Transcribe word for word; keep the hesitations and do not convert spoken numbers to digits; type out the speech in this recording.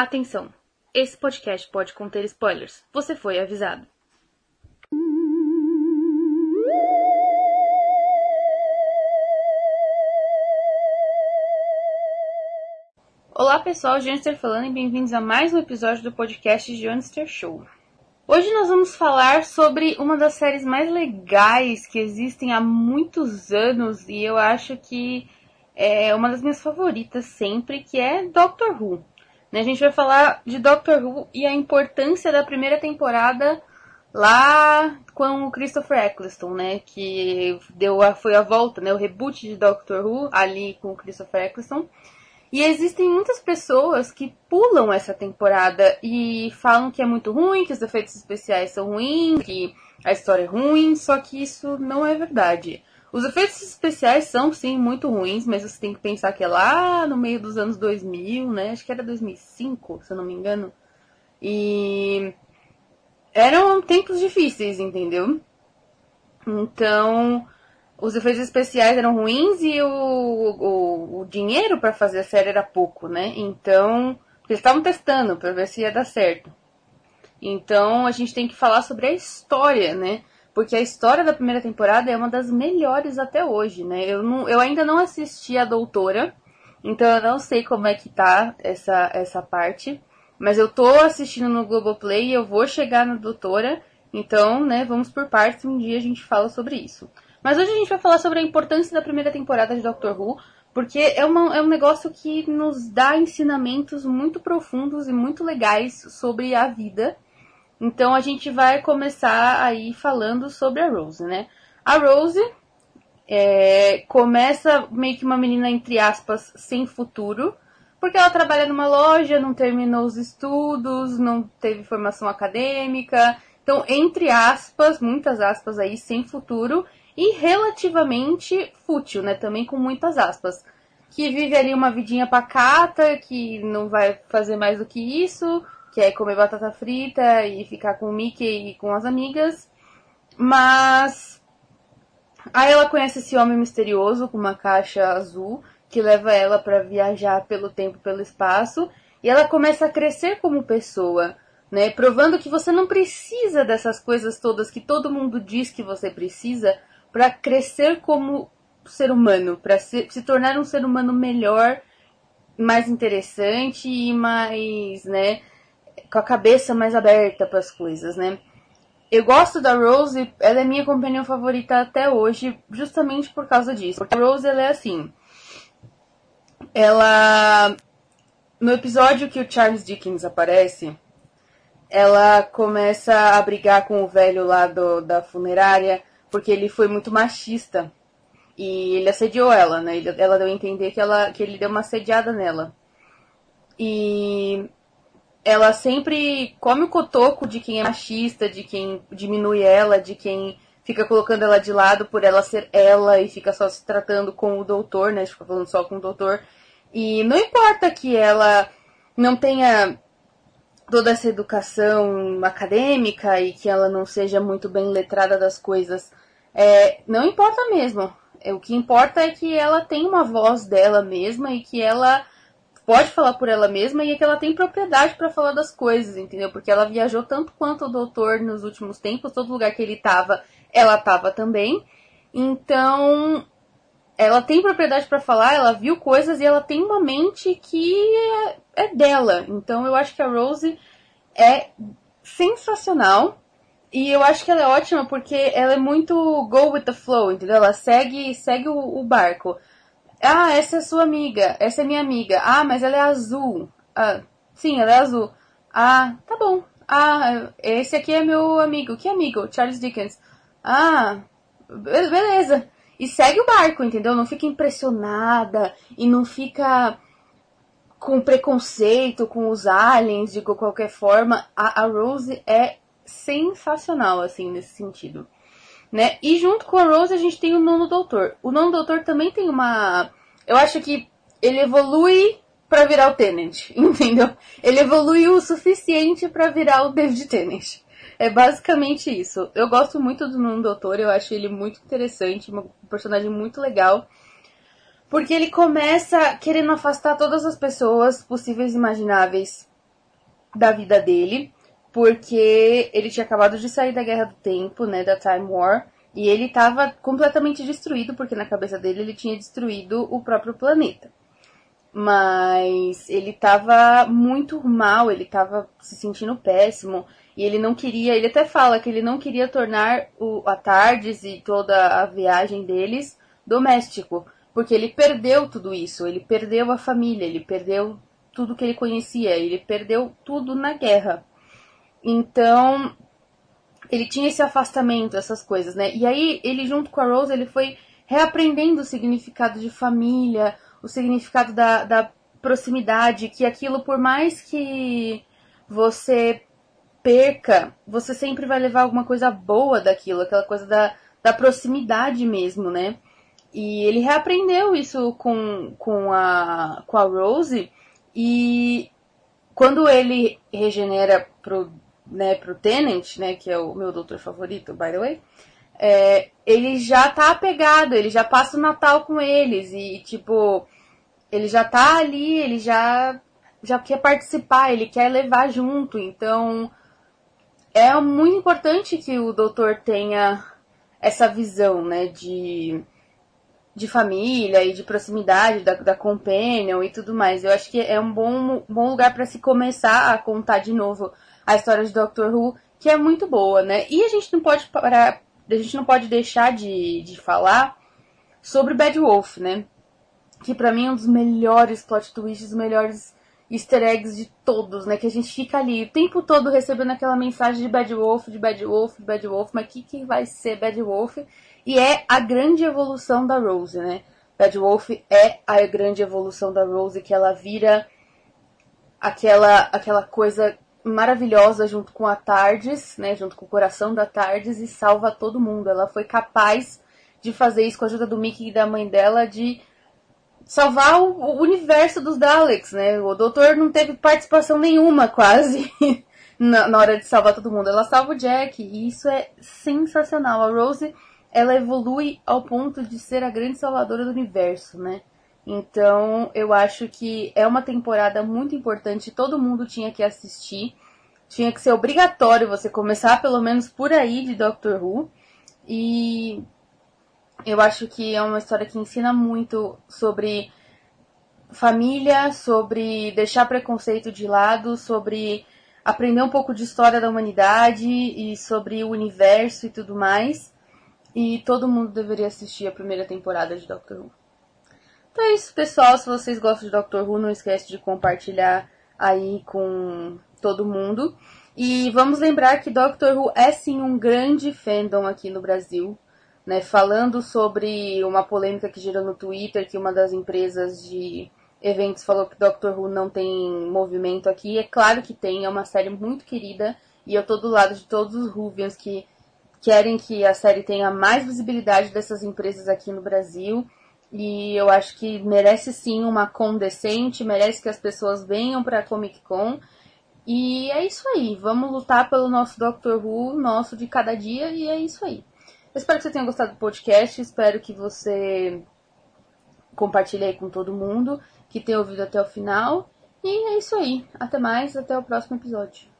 Atenção! Esse podcast pode conter spoilers. Você foi avisado. Olá pessoal, Jonster falando e bem-vindos a mais um episódio do podcast Jonster Show. Hoje nós vamos falar sobre uma das séries mais legais que existem há muitos anos e eu acho que é uma das minhas favoritas sempre, que é Doctor Who. A gente vai falar de Doctor Who e a importância da primeira temporada lá com o Christopher Eccleston, né? Que deu a, foi a volta, né? O reboot de Doctor Who ali com o Christopher Eccleston. E existem muitas pessoas que pulam essa temporada e falam que é muito ruim, que os efeitos especiais são ruins, que a história é ruim, só que isso não é verdade. Os efeitos especiais são, sim, muito ruins, mas você tem que pensar que é lá no meio dos anos dois mil, né? Acho que era dois mil e cinco, se eu não me engano. E eram tempos difíceis, entendeu? Então, os efeitos especiais eram ruins e o, o, o dinheiro pra fazer a série era pouco, né? Então, porque eles estavam testando pra ver se ia dar certo. Então, a gente tem que falar sobre a história, né? Porque a história da primeira temporada é uma das melhores até hoje, né? Eu, não, eu ainda não assisti a Doutora, então eu não sei como é que tá essa, essa parte. Mas eu tô assistindo no Globoplay e eu vou chegar na Doutora. Então, né, vamos por partes, um dia a gente fala sobre isso. Mas hoje a gente vai falar sobre a importância da primeira temporada de Doctor Who, porque é, uma, é um negócio que nos dá ensinamentos muito profundos e muito legais sobre a vida. Então, a gente vai começar aí falando sobre a Rose, né? A Rose é, começa meio que uma menina, entre aspas, sem futuro, porque ela trabalha numa loja, não terminou os estudos, não teve formação acadêmica. Então, entre aspas, muitas aspas aí, sem futuro e relativamente fútil, né? Também com muitas aspas. Que vive ali uma vidinha pacata, que não vai fazer mais do que isso, que é comer batata frita e ficar com o Mickey e com as amigas. Mas aí ela conhece esse homem misterioso com uma caixa azul que leva ela pra viajar pelo tempo, pelo espaço. E ela começa a crescer como pessoa, né? Provando que você não precisa dessas coisas todas que todo mundo diz que você precisa pra crescer como ser humano, pra se, se tornar um ser humano melhor, mais interessante e mais, né, com a cabeça mais aberta para as coisas, né? Eu gosto da Rose, ela é minha companhia favorita até hoje, justamente por causa disso. Porque a Rose, ela é assim, ela, no episódio que o Charles Dickens aparece, ela começa a brigar com o velho lá do, da funerária, porque ele foi muito machista, e ele assediou ela, né? Ela deu a entender que, ela, que ele deu uma assediada nela. E ela sempre come o cotoco de quem é machista, de quem diminui ela, de quem fica colocando ela de lado por ela ser ela e fica só se tratando com o doutor, né? Fica falando só com o doutor. E não importa que ela não tenha toda essa educação acadêmica e que ela não seja muito bem letrada das coisas, é, não importa mesmo. O que importa é que ela tem uma voz dela mesma e que ela pode falar por ela mesma e é que ela tem propriedade pra falar das coisas, entendeu? Porque ela viajou tanto quanto o doutor nos últimos tempos, todo lugar que ele tava, ela tava também. Então, ela tem propriedade pra falar, ela viu coisas e ela tem uma mente que é, é dela. Então, eu acho que a Rose é sensacional e eu acho que ela é ótima porque ela é muito go with the flow, entendeu? Ela segue, segue o, o barco. Ah, essa é sua amiga, essa é minha amiga. Ah, mas ela é azul. Ah, sim, ela é azul. Ah, tá bom. Ah, esse aqui é meu amigo. Que amigo? Charles Dickens. Ah, beleza. E segue o barco, entendeu? Não fica impressionada e não fica com preconceito com os aliens de qualquer forma. A, a Rose é sensacional, assim, nesse sentido. Né? E junto com a Rose a gente tem o Nono Doutor. O Nono Doutor também tem uma... Eu acho que ele evolui pra virar o Tennant, entendeu? Ele evoluiu o suficiente pra virar o David Tennant. É basicamente isso. Eu gosto muito do Nono Doutor, eu acho ele muito interessante, um personagem muito legal. Porque ele começa querendo afastar todas as pessoas possíveis e imagináveis da vida dele, porque ele tinha acabado de sair da Guerra do Tempo, né, da Time War, e ele estava completamente destruído, porque na cabeça dele ele tinha destruído o próprio planeta. Mas ele estava muito mal, ele estava se sentindo péssimo, e ele não queria, ele até fala que ele não queria tornar o, a TARDIS e toda a viagem deles doméstico, porque ele perdeu tudo isso, ele perdeu a família, ele perdeu tudo que ele conhecia, ele perdeu tudo na guerra. Então, ele tinha esse afastamento, essas coisas, né? E aí, ele junto com a Rose, ele foi reaprendendo o significado de família, o significado da, da proximidade, que aquilo, por mais que você perca, você sempre vai levar alguma coisa boa daquilo, aquela coisa da, da proximidade mesmo, né? E ele reaprendeu isso com, com, a, com a Rose, e quando ele regenera pro, né, pro Tennant, né, que é o meu doutor favorito, by the way, é, ele já tá apegado, ele já passa o Natal com eles, e, tipo, ele já tá ali, ele já, já quer participar, ele quer levar junto, então é muito importante que o doutor tenha essa visão, né, de, de família e de proximidade, da, da companion e tudo mais. Eu acho que é um bom, bom lugar pra se começar a contar de novo a história de Doctor Who, que é muito boa, né, e a gente não pode parar... A gente não pode deixar de, de falar sobre Bad Wolf, né? Que pra mim é um dos melhores plot twists, os melhores easter eggs de todos, né? Que a gente fica ali o tempo todo recebendo aquela mensagem de Bad Wolf, de Bad Wolf, de Bad Wolf. Mas o que, que vai ser Bad Wolf? E é a grande evolução da Rose, né? Bad Wolf é a grande evolução da Rose, que ela vira aquela, aquela coisa... maravilhosa junto com a TARDIS, né, junto com o coração da TARDIS, e salva todo mundo. Ela foi capaz de fazer isso com a ajuda do Mickey e da mãe dela, de salvar o universo dos Daleks, né? O doutor não teve participação nenhuma, quase, na, na hora de salvar todo mundo. Ela salva o Jack, e isso é sensacional. A Rose, ela evolui ao ponto de ser a grande salvadora do universo, né? Então, eu acho que é uma temporada muito importante, todo mundo tinha que assistir, tinha que ser obrigatório você começar pelo menos por aí de Doctor Who, e eu acho que é uma história que ensina muito sobre família, sobre deixar preconceito de lado, sobre aprender um pouco de história da humanidade e sobre o universo e tudo mais, e todo mundo deveria assistir a primeira temporada de Doctor Who. Então é isso, pessoal. Se vocês gostam de Doctor Who, não esquece de compartilhar aí com todo mundo. E vamos lembrar que Doctor Who é sim um grande fandom aqui no Brasil, né? Falando sobre uma polêmica que gerou no Twitter, que uma das empresas de eventos falou que Doctor Who não tem movimento aqui. É claro que tem, é uma série muito querida, e eu tô do lado de todos os Whovians que querem que a série tenha mais visibilidade dessas empresas aqui no Brasil. E eu acho que merece sim uma con decente, merece que as pessoas venham pra Comic Con. E é isso aí, vamos lutar pelo nosso Doctor Who, nosso de cada dia, e é isso aí. Eu espero que você tenha gostado do podcast, espero que você compartilhe aí com todo mundo, que tenha ouvido até o final. E é isso aí, até mais, até o próximo episódio.